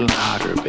little harder.